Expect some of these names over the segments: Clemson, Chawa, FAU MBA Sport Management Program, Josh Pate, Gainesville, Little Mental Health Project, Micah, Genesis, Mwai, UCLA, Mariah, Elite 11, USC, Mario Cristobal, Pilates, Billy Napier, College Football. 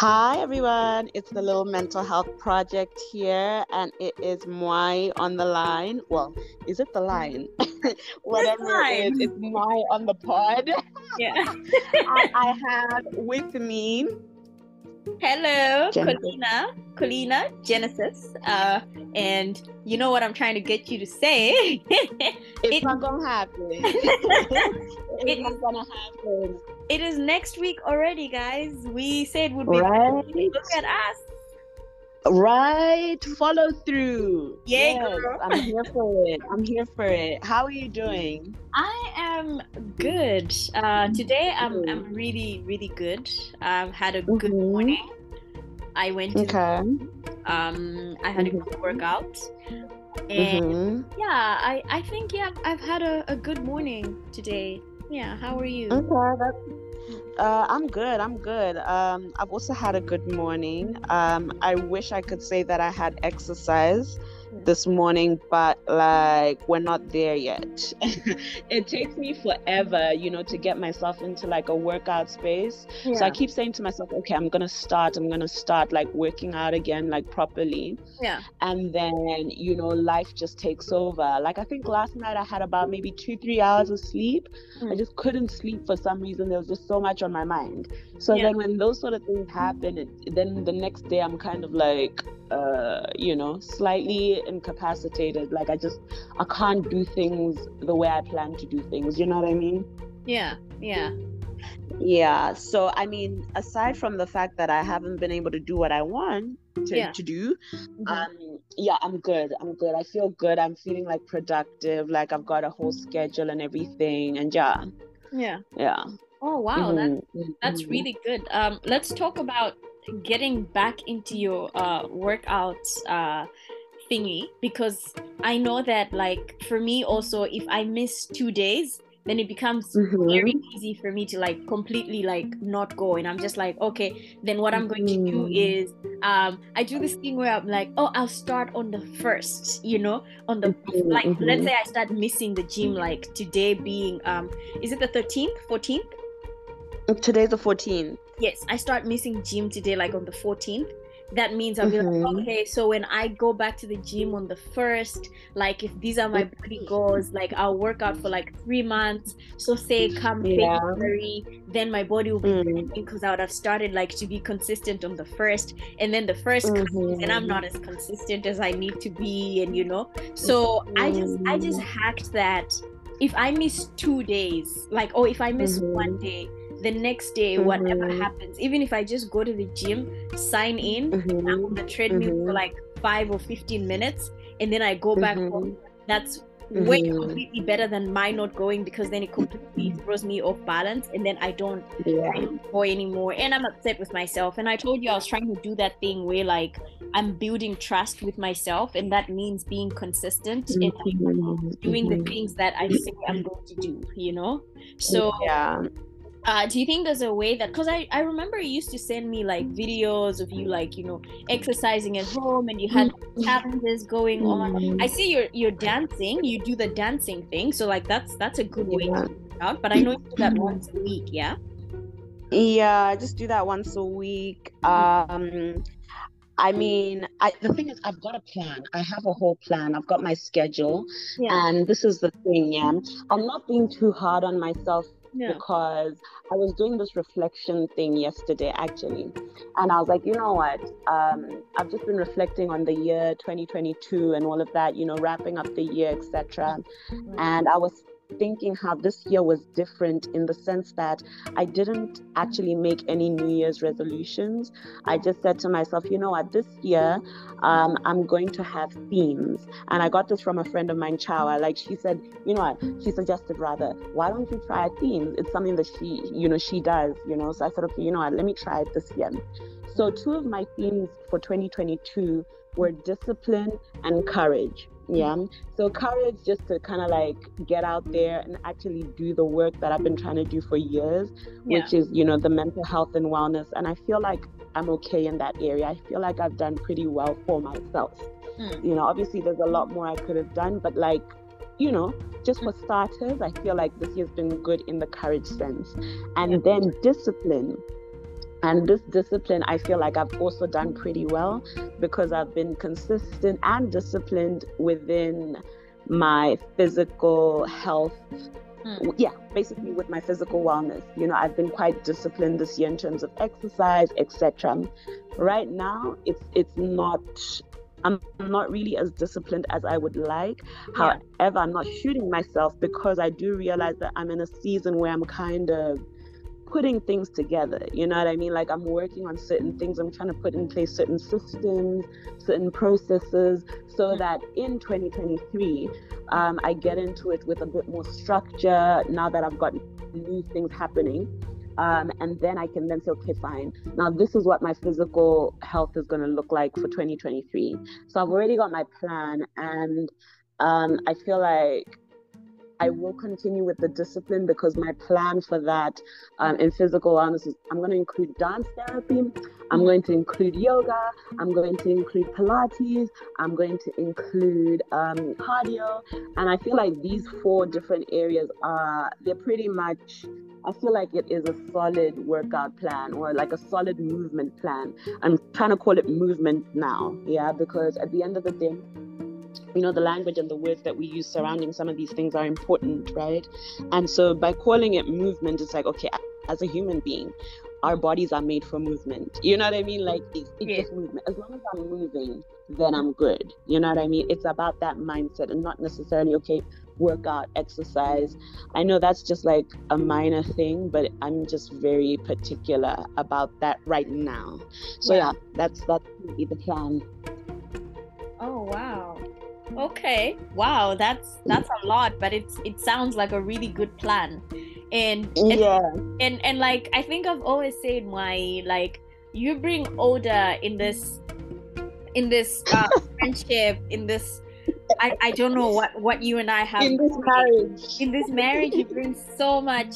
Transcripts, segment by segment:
Hi everyone, it's the Little Mental Health Project here, and it is Mwai on the line. Well, is it the line? Whatever it is, it's Mwai on the pod. Yeah. I have with me... Hello, Colina, Genesis. And you know what I'm trying to get you to say? It's not going to happen. It's not going to happen. It is next week already, guys. We said would be right. Look at us. Right. Follow through. Yeah, yes, girl. I'm here for it. How are you doing? I am good. Today I'm really, really good. I've had a good morning. I went to I had a good workout. And yeah, I think I've had a good morning today. Yeah, how are you? Okay, I'm good. I've also had a good morning. I wish I could say that I had exercise this morning, but like we're not there yet. It takes me forever, to get myself into like a workout space. Yeah. So I keep saying to myself, okay, I'm gonna start like working out again, like properly. Yeah. And then life just takes over. Like I think last night I had about maybe 2-3 hours of sleep. I just couldn't sleep for some reason. There was just so much on my mind. So then when those sort of things happen, then the next day I'm kind of like slightly incapacitated. Like I can't do things the way I plan to do things, you know what I mean? Yeah. So I mean, aside from the fact that I haven't been able to do what I want to do, I'm good. I feel good. I'm feeling like productive, like I've got a whole schedule and everything, and yeah. Oh wow, that's really good. Let's talk about getting back into your workout thingy, because I know that like for me also, if I miss 2 days, then it becomes very easy for me to like completely like not go, and I'm just like, okay, then what I'm going to do is I do this thing where I'm like, oh, I'll start on the first, like let's say I start missing the gym, like today being is it the 14th? Today's the 14th. Yes, I start missing gym today, like on the 14th. That means I'll be like, okay, so when I go back to the gym on the 1st, like if these are my body goals, like I'll work out for like 3 months. So say come February, then my body will be because I would have started like to be consistent on the 1st, and then the 1st comes and I'm not as consistent as I need to be, and So I just hacked that. If I miss 2 days, like or if I miss 1 day, the next day, whatever happens, even if I just go to the gym, sign in, I'm on the treadmill for like 5 or 15 minutes, and then I go back home, that's way completely better than my not going, because then it completely throws me off balance, and then I don't go anymore, and I'm upset with myself. And I told you I was trying to do that thing where like I'm building trust with myself, and that means being consistent and like, doing the things that I say I'm going to do, So yeah. Do you think there's a way that, because I remember you used to send me like videos of you like exercising at home, and you had challenges going on. I see you're dancing, you do the dancing thing, so like that's a good way to do it out. But I know you do that once a week. Yeah, I just do that once a week. I mean, the thing is, I've got a plan. I have a whole plan. I've got my schedule, and this is the thing. Yeah, I'm not being too hard on myself. Yeah. Because I was doing this reflection thing yesterday actually, and I was like, you know what, I've just been reflecting on the year 2022 and all of that, wrapping up the year, etc. And I was thinking how this year was different in the sense that I didn't actually make any New Year's resolutions. I just said to myself, this year I'm going to have themes. And I got this from a friend of mine, Chawa. Like she said, she suggested rather, why don't you try themes? It's something that she, she does, So I said, okay, let me try it this year. So 2 of my themes for 2022 were discipline and courage. Yeah. So courage, just to kind of like get out there and actually do the work that I've been trying to do for years, which is, the mental health and wellness. And I feel like I'm okay in that area. I feel like I've done pretty well for myself. Obviously there's a lot more I could have done, but like, just for starters, I feel like this year's been good in the courage sense. And then discipline. And this discipline, I feel like I've also done pretty well because I've been consistent and disciplined within my physical health. Yeah, basically with my physical wellness. You know, I've been quite disciplined this year in terms of exercise, etc. Right now, it's not, I'm not really as disciplined as I would like. Yeah. However, I'm not shooting myself because I do realize that I'm in a season where I'm kind of putting things together, you know what I mean? Like, I'm working on certain things, I'm trying to put in place certain systems, certain processes, so that in 2023, I get into it with a bit more structure now that I've got new things happening. And then I can then say, okay, fine. Now this is what my physical health is going to look like for 2023. So I've already got my plan, and I feel like I will continue with the discipline because my plan for that in physical wellness is I'm going to include dance therapy, I'm going to include yoga, I'm going to include Pilates, I'm going to include cardio. And I feel like these 4 different areas are, they're pretty much, I feel like it is a solid workout plan or like a solid movement plan. I'm trying to call it movement now, yeah, because at the end of the day, you know, the language and the words that we use surrounding some of these things are important, right? And so by calling it movement, it's like, okay, as a human being, our bodies are made for movement. You know what I mean? Like, it's just movement. As long as I'm moving, then I'm good. You know what I mean? It's about that mindset and not necessarily, okay, workout, exercise. I know that's just like a minor thing, but I'm just very particular about that right now. So yeah, that's really the plan. Oh, wow. Okay. Wow, that's a lot, but it sounds like a really good plan. And like, I think I've always said, Mwai, like, you bring order in this friendship, in this I don't know what you and I have in this marriage. You bring so much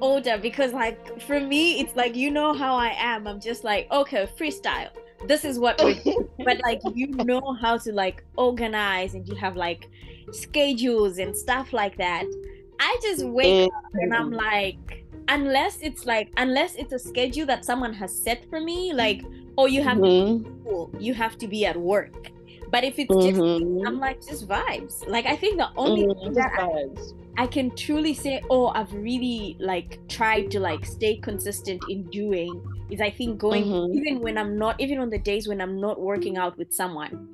order, because like, for me, it's like, you know how I am, I'm just like, okay, freestyle, this is what we do. But like, you know how to like organize, and you have like schedules and stuff like that. I just wake up and I'm like, unless it's a schedule that someone has set for me, like, oh, you have to be at school, you have to be at work. But if it's just, I'm like, just vibes. Like, I think the only thing that I can truly say, oh, I've really like tried to like stay consistent in doing is, I think, going even on the days when I'm not working out with someone,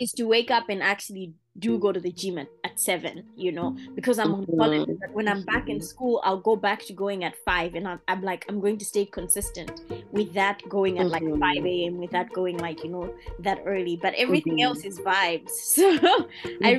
is to wake up and actually do go to the gym at 7, you know, because I'm on college. But when I'm back in school, I'll go back to going at 5, and I'm like, I'm going to stay consistent with that, going at like 5 a.m., with that going like, you know, that early. But everything else is vibes. So I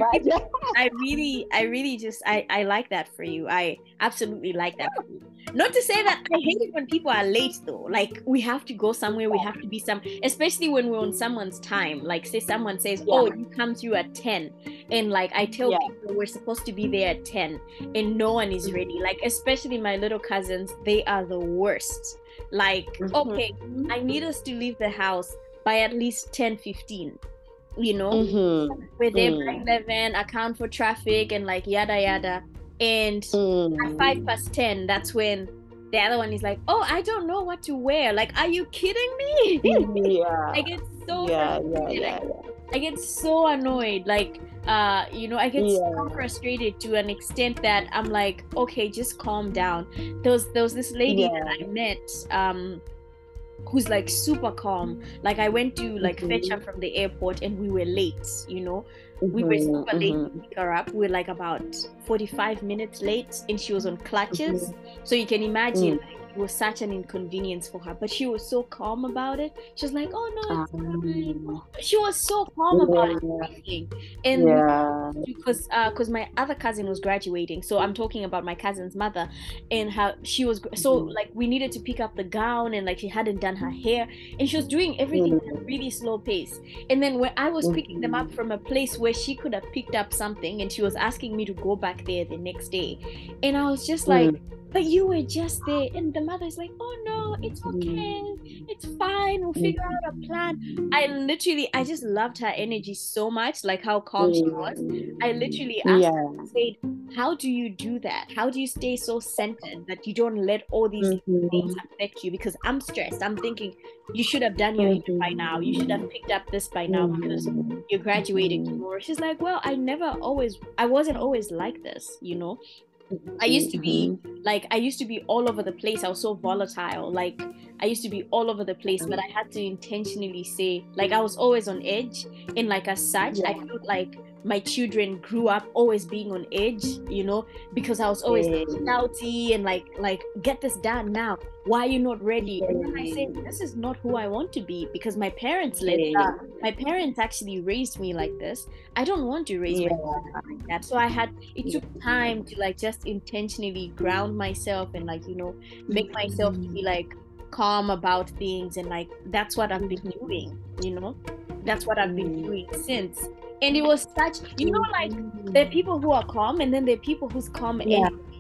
really like that for you. I absolutely like that for you. Not to say that I hate it when people are late though. Like, we have to go somewhere, we have to be especially when we're on someone's time. Like, say someone says, oh, you come through at 10. And like, I tell people we're supposed to be there at 10, and no one is ready. Like, especially my little cousins, they are the worst. Like, okay, I need us to leave the house by at least 10:15, you know, we're there by 11, account for traffic and like yada yada. And at 10:05, that's when the other one is like, oh, I don't know what to wear. Like, are you kidding me? I get so I get so annoyed. Like, you know, I get so frustrated to an extent that I'm like, okay, just calm down. There was this lady that I met who's like super calm. Like, I went to like fetch her from the airport, and we were late, you know. We were super late to pick her up. We were like about 45 minutes late, and she was on crutches. So you can imagine, like, it was such an inconvenience for her. But she was so calm about it. She was like, oh no, it's fine. She was so calm about everything. And because my other cousin was graduating. So I'm talking about my cousin's mother, and how she was, so like, we needed to pick up the gown, and like, she hadn't done her hair, and she was doing everything at a really slow pace. And then when I was picking them up from a place where she could have picked up something, and she was asking me to go back there the next day, and I was just like, but you were just there. And the mother's like, oh no, oh, it's okay, it's fine, we'll figure out a plan. I just loved her energy so much, like how calm she was. I literally asked her, I said, how do you do that? How do you stay so centered that you don't let all these things affect you? Because I'm stressed. I'm thinking, you should have done your interview by now. You should have picked up this by now because you're graduating tomorrow. She's like, well, I wasn't always like this, you know? I used to be all over the place. I was so volatile. Like, I used to be all over the place, but I had to intentionally say, like, I was always on edge. And like, as such, I felt like my children grew up always being on edge, you know, because I was always shouty and like, get this done now. Why are you not ready? And then I said, this is not who I want to be, because my parents my parents actually raised me like this. I don't want to raise my children like that. So it took time to like just intentionally ground myself and like, you know, make myself to be like calm about things. And like, that's what I've been doing, you know, that's what I've been doing since. And it was such, you know, like there are people who are calm and then there are people who's calm and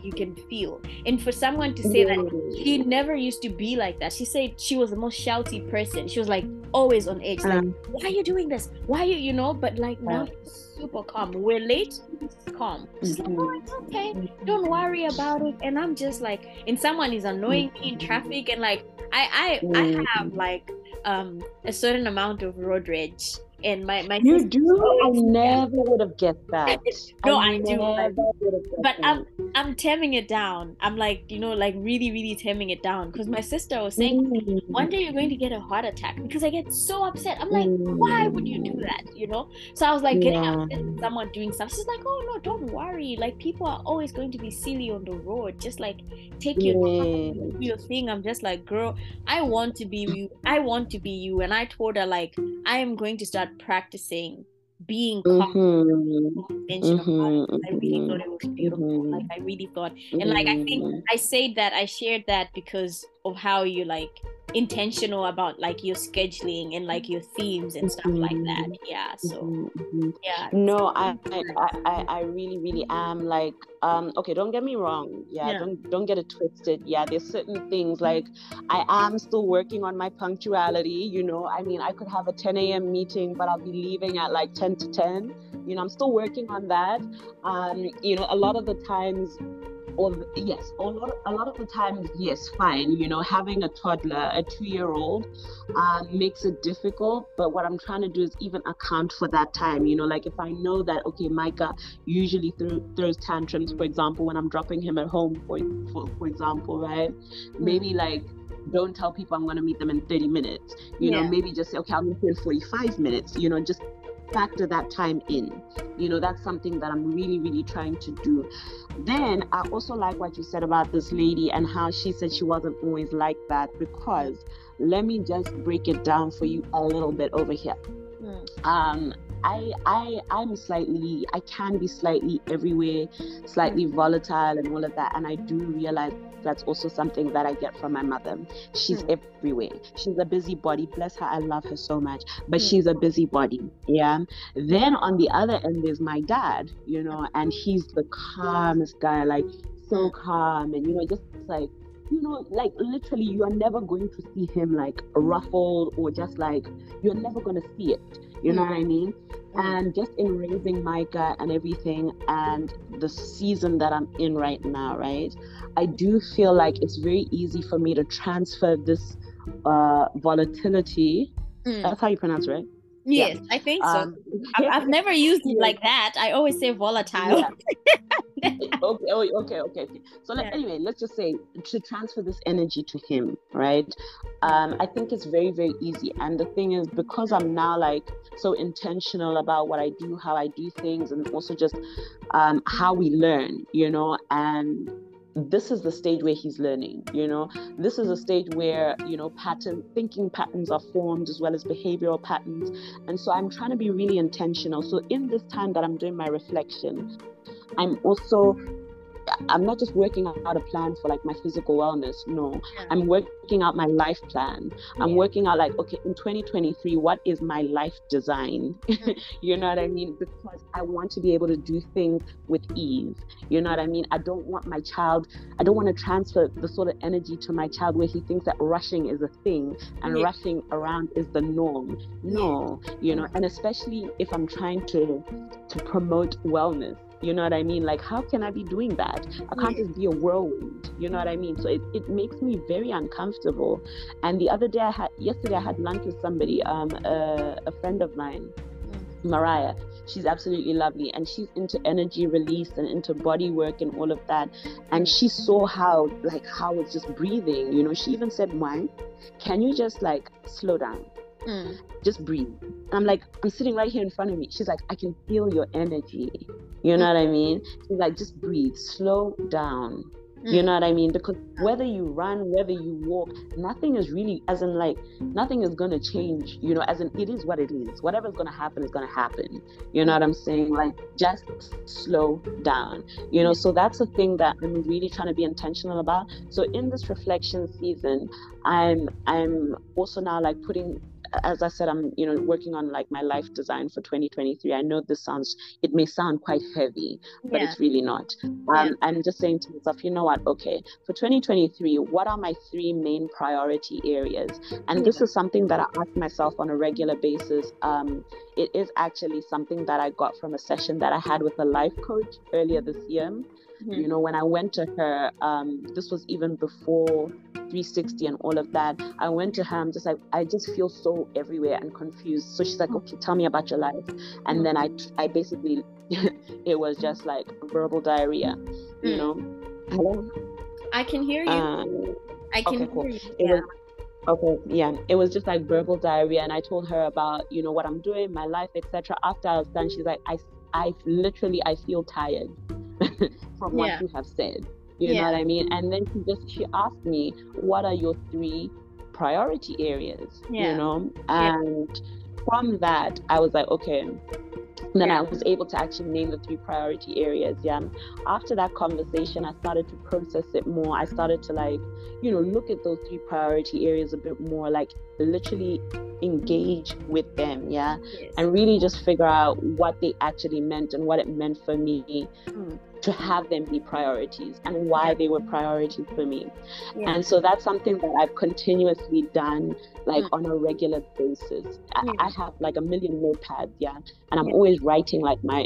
you can feel. And for someone to say that she never used to be like that, she said she was the most shouty person. She was like always on edge, like, why are you doing this? Why are you, you know? But like now she's super calm. We're late, she's calm. She's like, oh, it's okay. Don't worry about it. And I'm just like, and someone is annoying me in traffic. And like, I have like a certain amount of road rage. And my you do? I never would have guessed that. No, I do. But I'm tearing it down. I'm like, you know, like really, really tearing it down. Because my sister was saying, one day you're going to get a heart attack. Because I get so upset. I'm like, why would you do that? You know? So I was like getting upset with someone doing stuff. She's like, oh no, don't worry. Like people are always going to be silly on the road. Just like take your time, do your thing. I'm just like, girl, I want to be you. I want to be you. And I told her like, I am going to start practicing being calm. I really thought it was beautiful. Like I really thought, and like I think I shared that because of how you like intentional about like your scheduling and like your themes and stuff like that. Yeah. So no, I really am like okay, don't get me wrong. Don't get it twisted. There's certain things like I am still working on my punctuality, you know. I mean, I could have a 10 a.m. meeting, but I'll be leaving at like 10 to 10, you know. I'm still working on that. You know, a lot of the times, fine, you know, having a toddler, a 2-year-old, makes it difficult. But what I'm trying to do is even account for that time, you know, like if I know that, okay, Micah usually throws tantrums, for example, when I'm dropping him at home, for example, right? Maybe like, don't tell people I'm going to meet them in 30 minutes, you know, maybe just say, okay, I'll meet you in 45 minutes, you know, just factor that time in. You know, that's something that I'm really, really trying to do. Then I also like what you said about this lady and how she said she wasn't always like that, because let me just break it down for you a little bit over here. I can be slightly everywhere, slightly volatile and all of that. And I do realize that's also something that I get from my mother. She's everywhere. She's a busybody. Bless her. I love her so much. But she's a busybody. Yeah. Then on the other end, there's my dad, you know, and he's the calmest guy, like so calm. And, you know, just like, you know, like literally you are never going to see him like ruffled or just like, you're never going to see it. You know what I mean? And just in raising Micah and everything and the season that I'm in right now, right? I do feel like it's very easy for me to transfer this volatility. That's how you pronounce it, right? Yes, yeah. I think so. I've never used it like that. I always say volatile. Okay. So anyway, let's just say to transfer this energy to him, right? I think it's very, very easy. And the thing is, because I'm now like so intentional about what I do, how I do things, and also just how we learn, you know, and this is the stage where he's learning, you know, this is a stage where, you know, thinking patterns are formed as well as behavioral patterns. And so I'm trying to be really intentional. So in this time that I'm doing my reflection, I'm also I'm not just working out a plan for like my physical wellness. No, yeah. I'm working out my life plan. Yeah. I'm working out like, okay, in 2023, what is my life design? You know what I mean? Because I want to be able to do things with ease. You know what I mean? I don't want my child, I don't want to transfer the sort of energy to my child where he thinks that rushing is a thing and yeah. rushing around is the norm. No, you know, and especially if I'm trying to promote wellness. You know what I mean? Like, how can I be doing that? I can't just be a whirlwind. You know what I mean? So it makes me very uncomfortable. And the other day, yesterday I had lunch with somebody, a friend of mine, Mariah. She's absolutely lovely, and she's into energy release and into body work and all of that. And she saw how it's just breathing. You know, she even said, "Mwai, can you just like slow down? Just breathe." And I'm like, I'm sitting right here in front of me. She's like, "I can feel your energy." You know what I mean? She's like, "Just breathe, slow down." You know what I mean? Because whether you run, whether you walk, nothing is really, as in like, nothing is going to change, you know, as in it is what it is. Whatever's going to happen is going to happen. You know what I'm saying? Like, just slow down, you know? So that's a thing that I'm really trying to be intentional about. So in this reflection season, I'm also now like putting, as I said, I'm, you know, working on like my life design for 2023. I know this sounds, it may sound quite heavy, but it's really not. I'm just saying to myself, you know what? Okay, for 2023, what are my three main priority areas? And this is something that I ask myself on a regular basis. It is actually something that I got from a session that I had with a life coach earlier this year. You know, when I went to her, this was even before 360 and all of that. I went to her, I'm just like, I just feel so everywhere and confused. So she's like, okay, tell me about your life. And then I basically, it was just like verbal diarrhea, you know. Hello? I can hear you. I can hear you. Yeah. It was just like verbal diarrhea. And I told her about, you know, what I'm doing, my life, etc. After I was done, she's like, I literally feel tired from what you have said. You know what I mean? And then she asked me, what are your three priority areas? You know? And from that, I was like, okay. And then I was able to actually name the three priority areas. After that conversation, I started to process it more. I started to like, you know, look at those three priority areas a bit more, like literally engage with them, and really just figure out what they actually meant and what it meant for me to have them be priorities and why they were priorities for me. And so that's something that I've continuously done, like on a regular basis. I have like a million notepads, and I'm always writing like my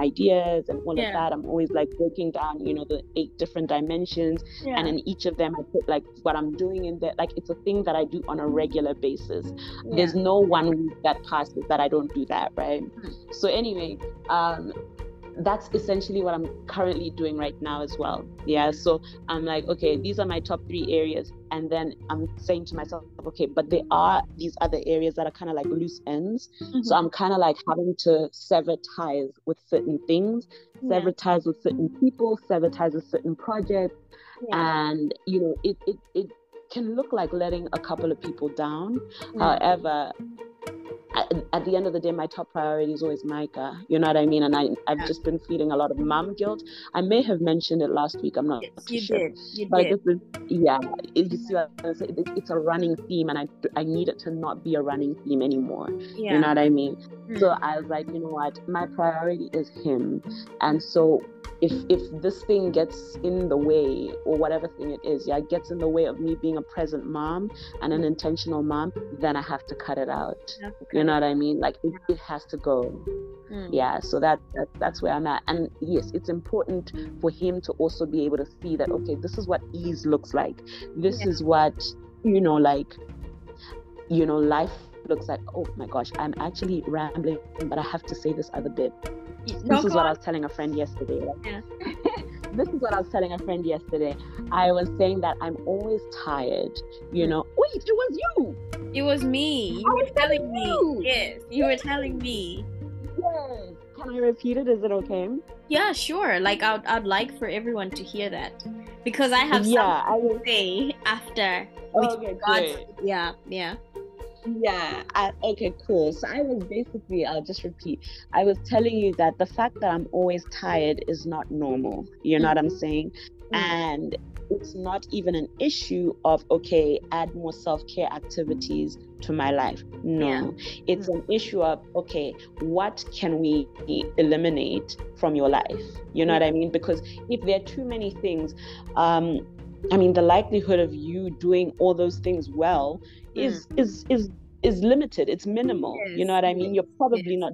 ideas and all of that. I'm always like breaking down, you know, the 8 different dimensions, and in each of them I put like what I'm doing in there. Like, it's a thing that I do on a regular basis. There's no one week that passes that I don't do that, right? So anyway, that's essentially what I'm currently doing right now as well. So I'm like, okay, these are my top 3 areas. And then I'm saying to myself, okay, but there are these other areas that are kind of like loose ends. So I'm kind of like having to sever ties with certain things, sever ties with certain people, sever ties with certain projects. And, you know, it can look like letting a couple of people down. However, at the end of the day, my top priority is always Micah. You know what I mean? And I've just been feeling a lot of mom guilt. I may have mentioned it last week. I'm not sure. You did. You see what I'm saying? It's a running theme, and I need it to not be a running theme anymore. You know what I mean? So I was like, you know what? My priority is him. And so if this thing gets in the way, or whatever thing it is, gets in the way of me being a present mom and an intentional mom, then I have to cut it out. You know what I mean? Like, it has to go. So that's where I'm at. And yes, it's important for him to also be able to see that, okay, this is what ease looks like. This is what, you know, like, you know, life looks like. Oh my gosh, I'm actually rambling, but I have to say this other bit. This is what I was telling a friend yesterday. This is what I was telling a friend yesterday. I was saying that I'm always tired, you know. Wait, it was you. It was me. You were telling me. Yes, you were telling me. Yes. Can I repeat it? Is it okay? Yeah, sure. Like, I'd like for everyone to hear that, because I have something to say after. Okay, good. Yeah. Yeah. Okay, cool. So I was basically, I'll just repeat. I was telling you that the fact that I'm always tired is not normal. You know what I'm saying? And it's not even an issue of, okay, add more self-care activities to my life. No, it's an issue of, okay, what can we eliminate from your life? You know what I mean? Because if there are too many things, I mean, the likelihood of you doing all those things well is limited. It's minimal. Yes. You know what I mean? You're probably not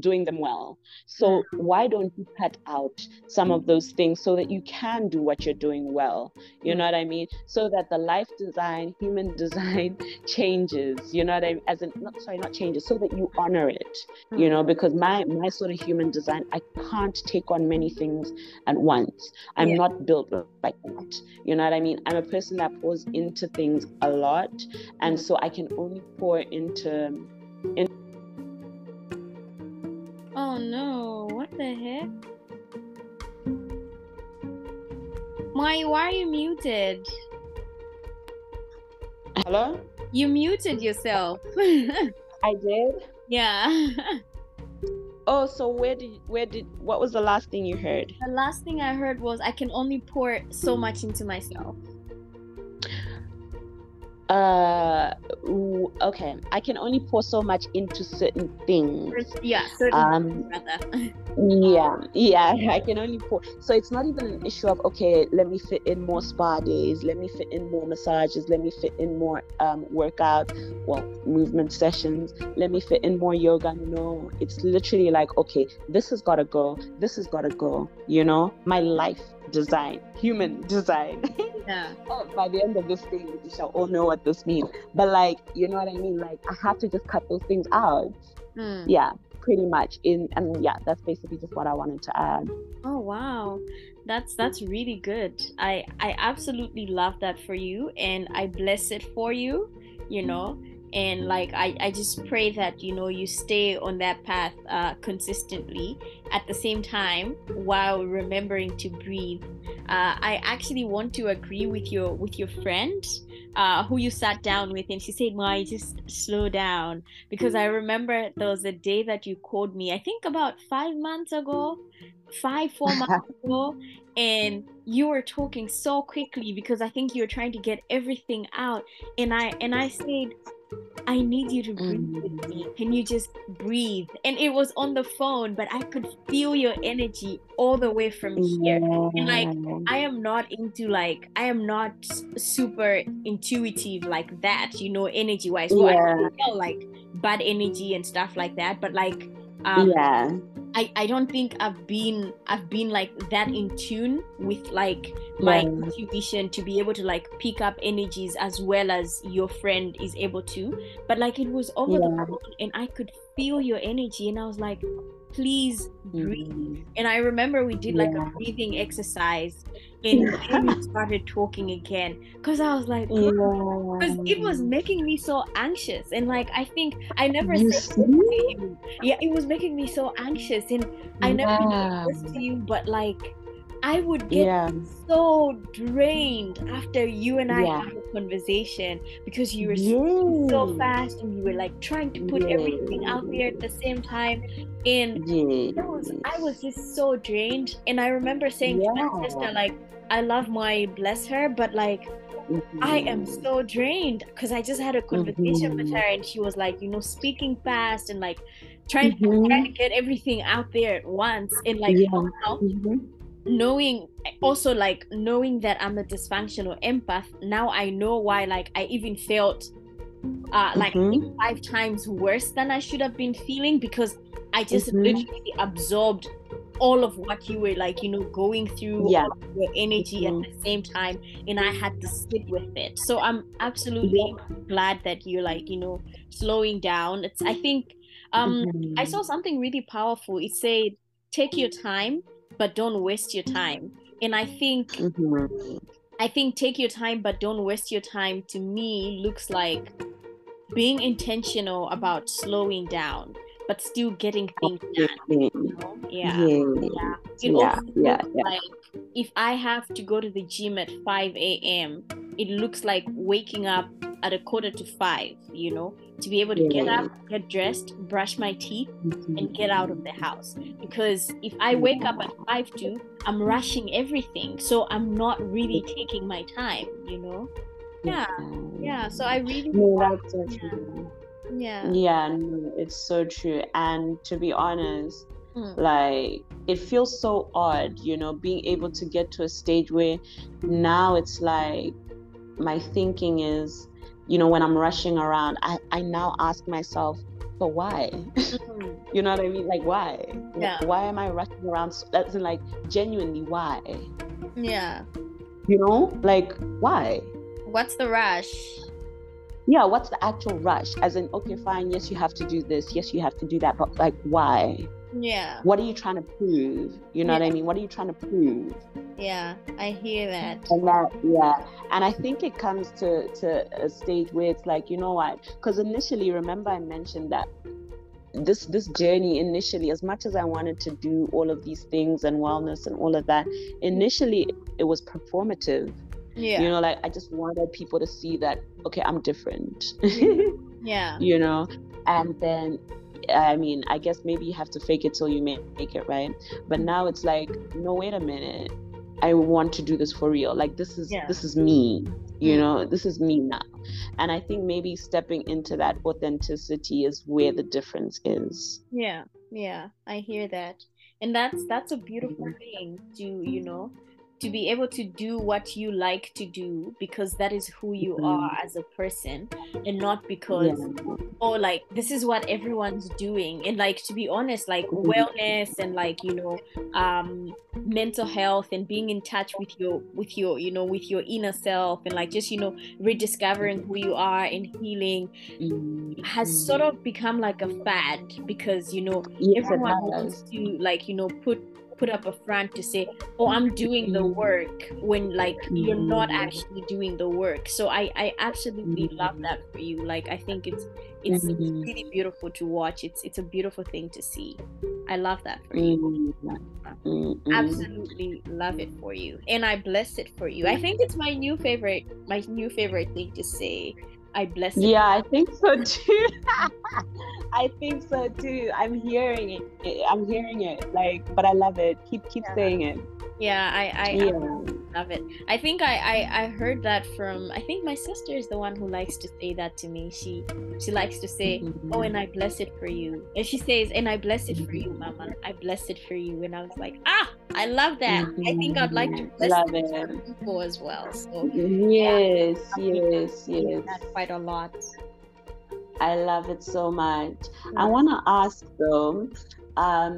doing them well. So why don't you cut out some of those things so that you can do what you're doing well? You know what I mean? So that the life design, human design changes, you know what I mean? As in, not changes, so that you honor it, you know, because my sort of human design, I can't take on many things at once. I'm not built like that. You know what I mean? I'm a person that pours into things a lot. And so I can only pour into Oh no, what the heck? Mwai, why are you muted? Hello? You muted yourself. I did? Yeah. Oh, so what was the last thing you heard? The last thing I heard was, I can only pour so much into myself. Okay, I can only pour so much into certain things. Yeah, certain things. I can only pour. So it's not even an issue of, okay, let me fit in more spa days, let me fit in more massages, let me fit in more movement sessions, let me fit in more yoga. No, it's literally like, okay, this has got to go, you know, my life design, human design. Yeah. Oh, by the end of this thing, you shall all know what this means. But like, you know what I mean? Like, I have to just cut those things out. Yeah, pretty much. That's basically just what I wanted to add. Oh wow, that's really good. I absolutely love that for you, and I bless it for you. You know, and like I just pray that, you know, you stay on that path consistently. At the same time, while remembering to breathe. I actually want to agree with your friend who you sat down with, and she said, Mwai, just slow down, because I remember there was a day that you called me, I think about 4 months ago, and you were talking so quickly because I think you were trying to get everything out, and I said, I need you to breathe with me. Can you just breathe? And it was on the phone, but I could feel your energy all the way from here. And like, I am not super intuitive like that, you know, energy wise. So I don't feel like bad energy and stuff like that. But like, I don't think I've been like that in tune with like my intuition to be able to like pick up energies as well as your friend is able to. But like, it was over the phone, and I could feel your energy, and I was like, please breathe. And I remember we did like a breathing exercise, and then we started talking again, because I was like, because it was making me so anxious, and like, I think I never said this to you. Yeah, it was making me so anxious, and I never said this to you, but like, I would get so drained after you and I had a conversation, because you were so fast, and you were like trying to put everything out there at the same time, and I was just so drained. And I remember saying to my sister, like, I love Mwai, bless her, but like, I am so drained, because I just had a conversation with her, and she was like, you know, speaking fast and like trying to get everything out there at once, and like, knowing that I'm a dysfunctional empath, now I know why, like, I even felt like 5 times worse than I should have been feeling, because I just literally absorbed all of what you were like, you know, going through, your energy at the same time, and I had to sit with it. So I'm absolutely glad that you're like, you know, slowing down. It's, I think, I saw something really powerful. It said, take your time, but don't waste your time. And I think take your time, but don't waste your time, to me looks like being intentional about slowing down, but still getting things done. You know? Like, if I have to go to the gym at 5 a.m., it looks like waking up at 4:45, you know, to be able to get up, get dressed, brush my teeth, and get out of the house. Because if I wake up at 5:02, I'm rushing everything. So I'm not really taking my time, you know? Yeah. So I really... No, it's so true. And to be honest, like, it feels so odd, you know, being able to get to a stage where now it's like my thinking is, you know, when I'm rushing around, I now ask myself, but why? You know what I mean? Like, why? Yeah. Why am I rushing around? That's like, genuinely, why? Yeah. You know, like, why? What's the rush? Yeah, what's the actual rush? As in, okay, fine, yes, you have to do this, yes, you have to do that, but like, why? Yeah. What are you trying to prove? You know what I mean? What are you trying to prove? Yeah, I hear that. And that, yeah. And I think it comes to a stage where it's like, you know what? Because initially, remember I mentioned that this journey initially, as much as I wanted to do all of these things and wellness and all of that, initially it was performative. Yeah. You know, like I just wanted people to see that, okay, I'm different. Yeah. You know? And then, I mean, I guess maybe you have to fake it till you make it, right? But now it's like, no, wait a minute, I want to do this for real. Like, this is me, you know, this is me now. And I think maybe stepping into that authenticity is where the difference is. Yeah, I hear that. And that's a beautiful thing to, you know, to be able to do what you like to do, because that is who you are as a person, and not because like this is what everyone's doing. And like, to be honest, like wellness and like, you know, mental health and being in touch with your you know, with your inner self, and like just, you know, rediscovering who you are and healing has sort of become like a fad, because, you know, everyone wants to, like, you know, put up a front to say, oh, I'm doing the work, when like you're not actually doing the work. So I absolutely love that for you. Like, I think it's really beautiful to watch. It's a beautiful thing to see. I love that for you. Absolutely love it for you, and I bless it for you. I think it's my new favorite thing to say. I bless it. Yeah, I think so too. I think so too. I'm hearing it. Like, but I love it. Keep saying it. Yeah, I love it. I think I heard that from, I think my sister is the one who likes to say that to me. She likes to say, oh, and I bless it for you. And she says, and I bless it for you, Mama. I bless it for you. And I was like, I love that. I think I'd like to bless it people as well. So, yes. That quite a lot. I love it so much. Mm-hmm. I want to ask though, I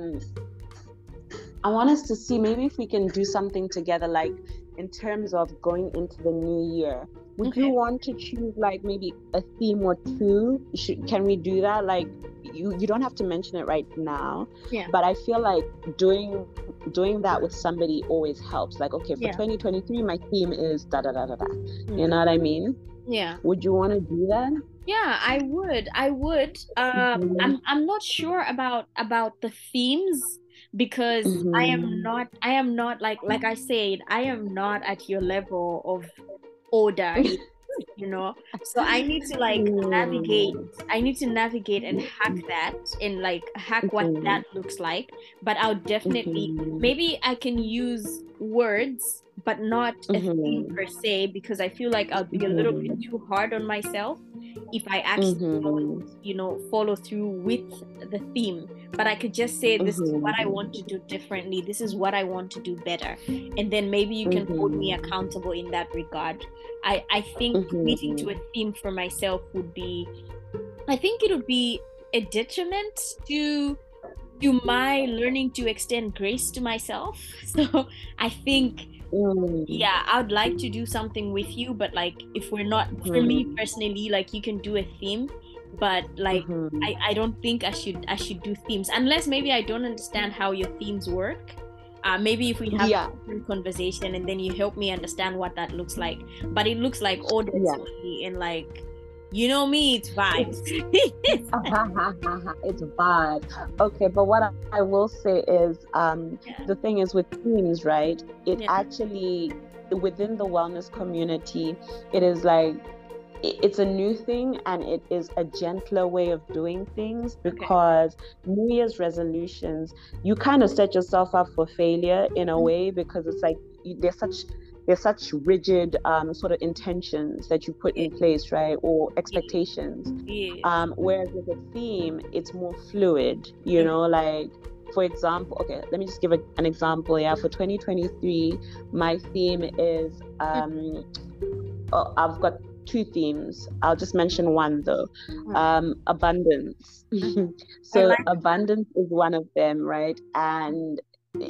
want us to see maybe if we can do something together, like in terms of going into the new year. Would you want to choose like maybe a theme or two? Can we do that? Like you don't have to mention it right now, but I feel like doing that with somebody always helps. Like, okay, for 2023, my theme is da da da da da. You know what I mean? Yeah. Would you want to do that? Yeah, I would. I'm not sure about the themes, because I am not like I said, I am not at your level of order, you know. So I need to like navigate. I need to navigate and hack that, and like hack what that looks like. But I'll definitely maybe I can use words, but not a theme per se, because I feel like I'll be a little bit too hard on myself if I actually don't, you know, follow through with the theme. But I could just say, this is what I want to do differently, this is what I want to do better, and then maybe you can hold me accountable in that regard. I think committing to a theme for myself would be, I think it would be a detriment to my learning to extend grace to myself. So I think I'd like to do something with you, but like if we're not, for me personally, like you can do a theme, but like I don't think I should do themes, unless maybe I don't understand how your themes work. Maybe if we have a conversation and then you help me understand what that looks like. But it looks like order to me, and like, you know me, it's vibes. It's vibes. Okay, but what I will say is, the thing is with themes, right? It actually, within the wellness community, it is like, it's a new thing, and it is a gentler way of doing things, because New Year's resolutions, you kind of set yourself up for failure in a way, because it's like there's such rigid sort of intentions that you put in place, right? Or expectations. Yeah. Whereas with a theme, it's more fluid, you know, like, for example, let me just give an example. Yeah, for 2023, my theme is, I've got two themes. I'll just mention one though. Abundance. So abundance is one of them, right? And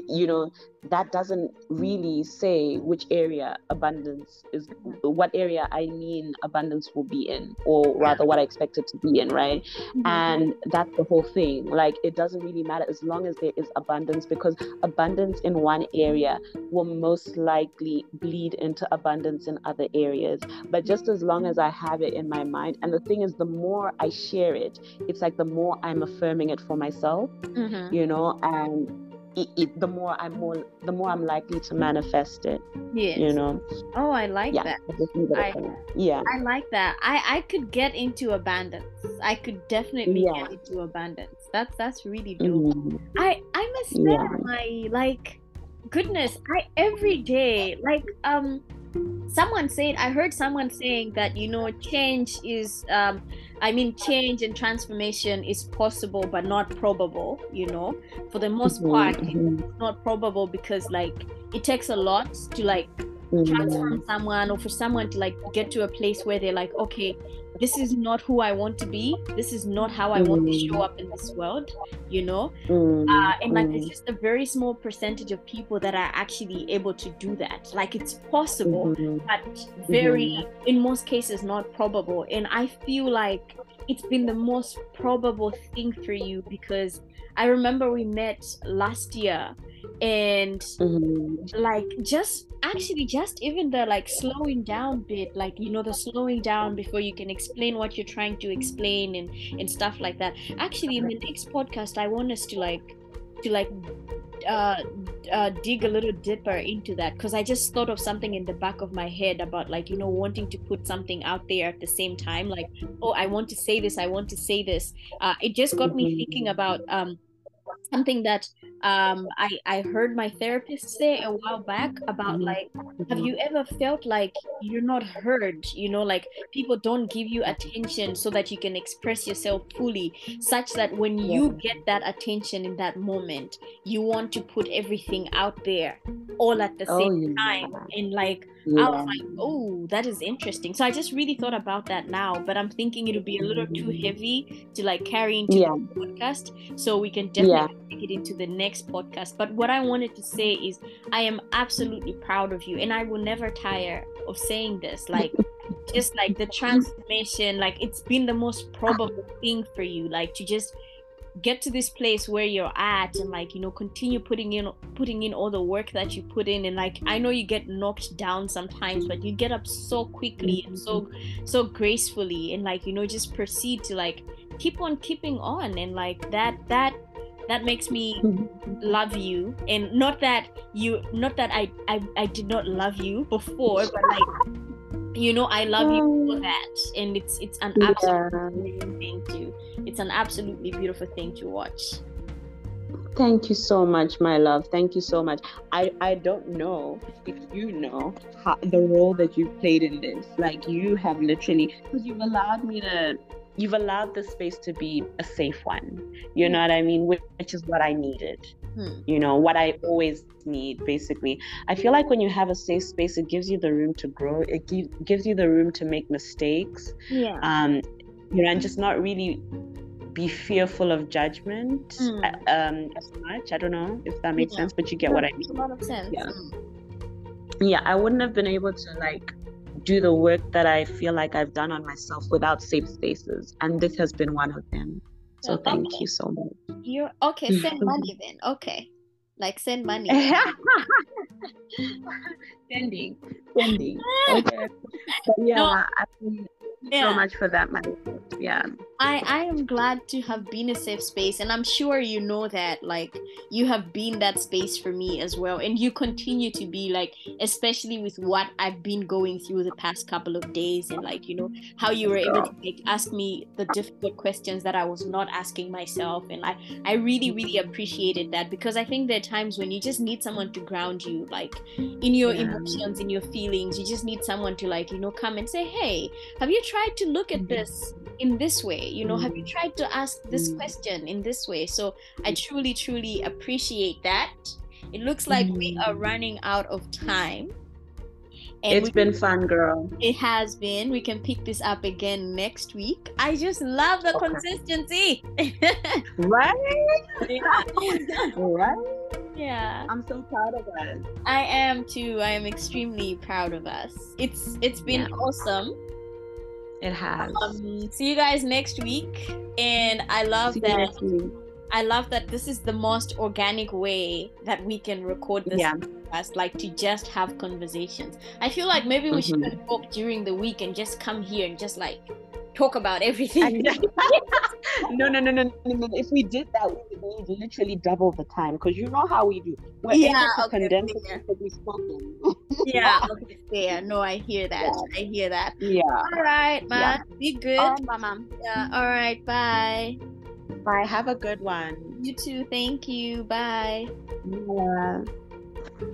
you know, that doesn't really say which area abundance is, what area I mean abundance will be in, or rather what I expect it to be in, right? And that's the whole thing. Like, it doesn't really matter as long as there is abundance, because abundance in one area will most likely bleed into abundance in other areas. But just as long as I have it in my mind, and the thing is, the more I share it, it's like the more I'm affirming it for myself, you know, and the more I'm likely to manifest it. Yes. You know. Oh, I like that. I like that. I could get into abundance. I could definitely get into abundance. That's really dope. I must spend my goodness. Every day, someone said, I heard someone saying that, you know, change is, change and transformation is possible but not probable, you know, for the most part. It's not probable because it takes a lot to transform someone, or for someone to get to a place where they're like, okay, this is not who I want to be, this is not how I want to show up in this world, you know. It's just a very small percentage of people that are actually able to do that. It's possible, but very, in most cases, not probable. And I feel like it's been the most probable thing for you, because I remember we met last year, and just even the slowing down bit, the slowing down before you can explain what you're trying to explain and stuff like that. Actually, in the next podcast, I want us to dig a little deeper into that, because I just thought of something in the back of my head about wanting to put something out there at the same time, I want to say this, it just got me thinking about something that I heard my therapist say a while back about, have you ever felt like you're not heard, people don't give you attention so that you can express yourself fully, such that when you get that attention in that moment, you want to put everything out there all at the same time. And I was like, oh, that is interesting. So I just really thought about that now, but I'm thinking it'll be a little too heavy to carry into the podcast, so we can definitely take it into the next podcast. But what I wanted to say is, I am absolutely proud of you, and I will never tire of saying this, the transformation, it's been the most probable thing for you, to just get to this place where you're at, and continue putting in all the work that you put in. And I know you get knocked down sometimes, but you get up so quickly and so gracefully, and just proceed to keep on keeping on. And that makes me love you. And not that I did not love you before, but I love you for that. And it's an absolutely amazing thing to, it's an absolutely beautiful thing to watch. Thank you so much, my love. Thank you so much. I don't know if you know how, the role that you've played in this. You have literally, because you've allowed the space to be a safe one. You know what I mean? Which is what I needed. You know, what I always need, basically. I feel like when you have a safe space, it gives you the room to grow. It gives you the room to make mistakes. Yeah. You know, and just not really be fearful of judgment as much. I don't know if that makes sense, but you get what I mean. Makes a lot of sense. Yeah. Yeah, I wouldn't have been able to do the work that I feel like I've done on myself without safe spaces, and this has been one of them. So thank you so much. You're okay. Send money then. Okay, send money. Sending. Okay. But yeah, no, I mean, so much for that money. Yeah. I am glad to have been a safe space, and I'm sure you know that, like, you have been that space for me as well, and you continue to be, like, especially with what I've been going through the past couple of days, and, like, you know, how you were able to, like, ask me the difficult questions that I was not asking myself, and I really, really appreciated that, because I think there are times when you just need someone to ground you, like, in your emotions, in your feelings. You just need someone to, like, you know, come and say, hey, have you tried to look at this in this way? You know, have you tried to ask this question in this way? So I truly, truly appreciate that. It looks like we are running out of time. And it's been fun, girl. It has been. We can pick this up again next week. I just love the consistency. Right? Yeah. Right? Yeah. I'm so proud of us. I am too. I am extremely proud of us. It's been awesome. It has. See you guys next week. And I love that this is the most organic way that we can record this podcast, like to just have conversations. I feel like maybe we should talk during the week and just come here and just like talk about everything. No. If we did that, we would need literally double the time, because you know how we do. We're able to condense it to be spoken. No, I hear that. Yeah. I hear that. Yeah. All right, ma. Yeah. Be good. All right, mom. Yeah. All right. Bye. Bye. Have a good one. You too. Thank you. Bye. Yeah.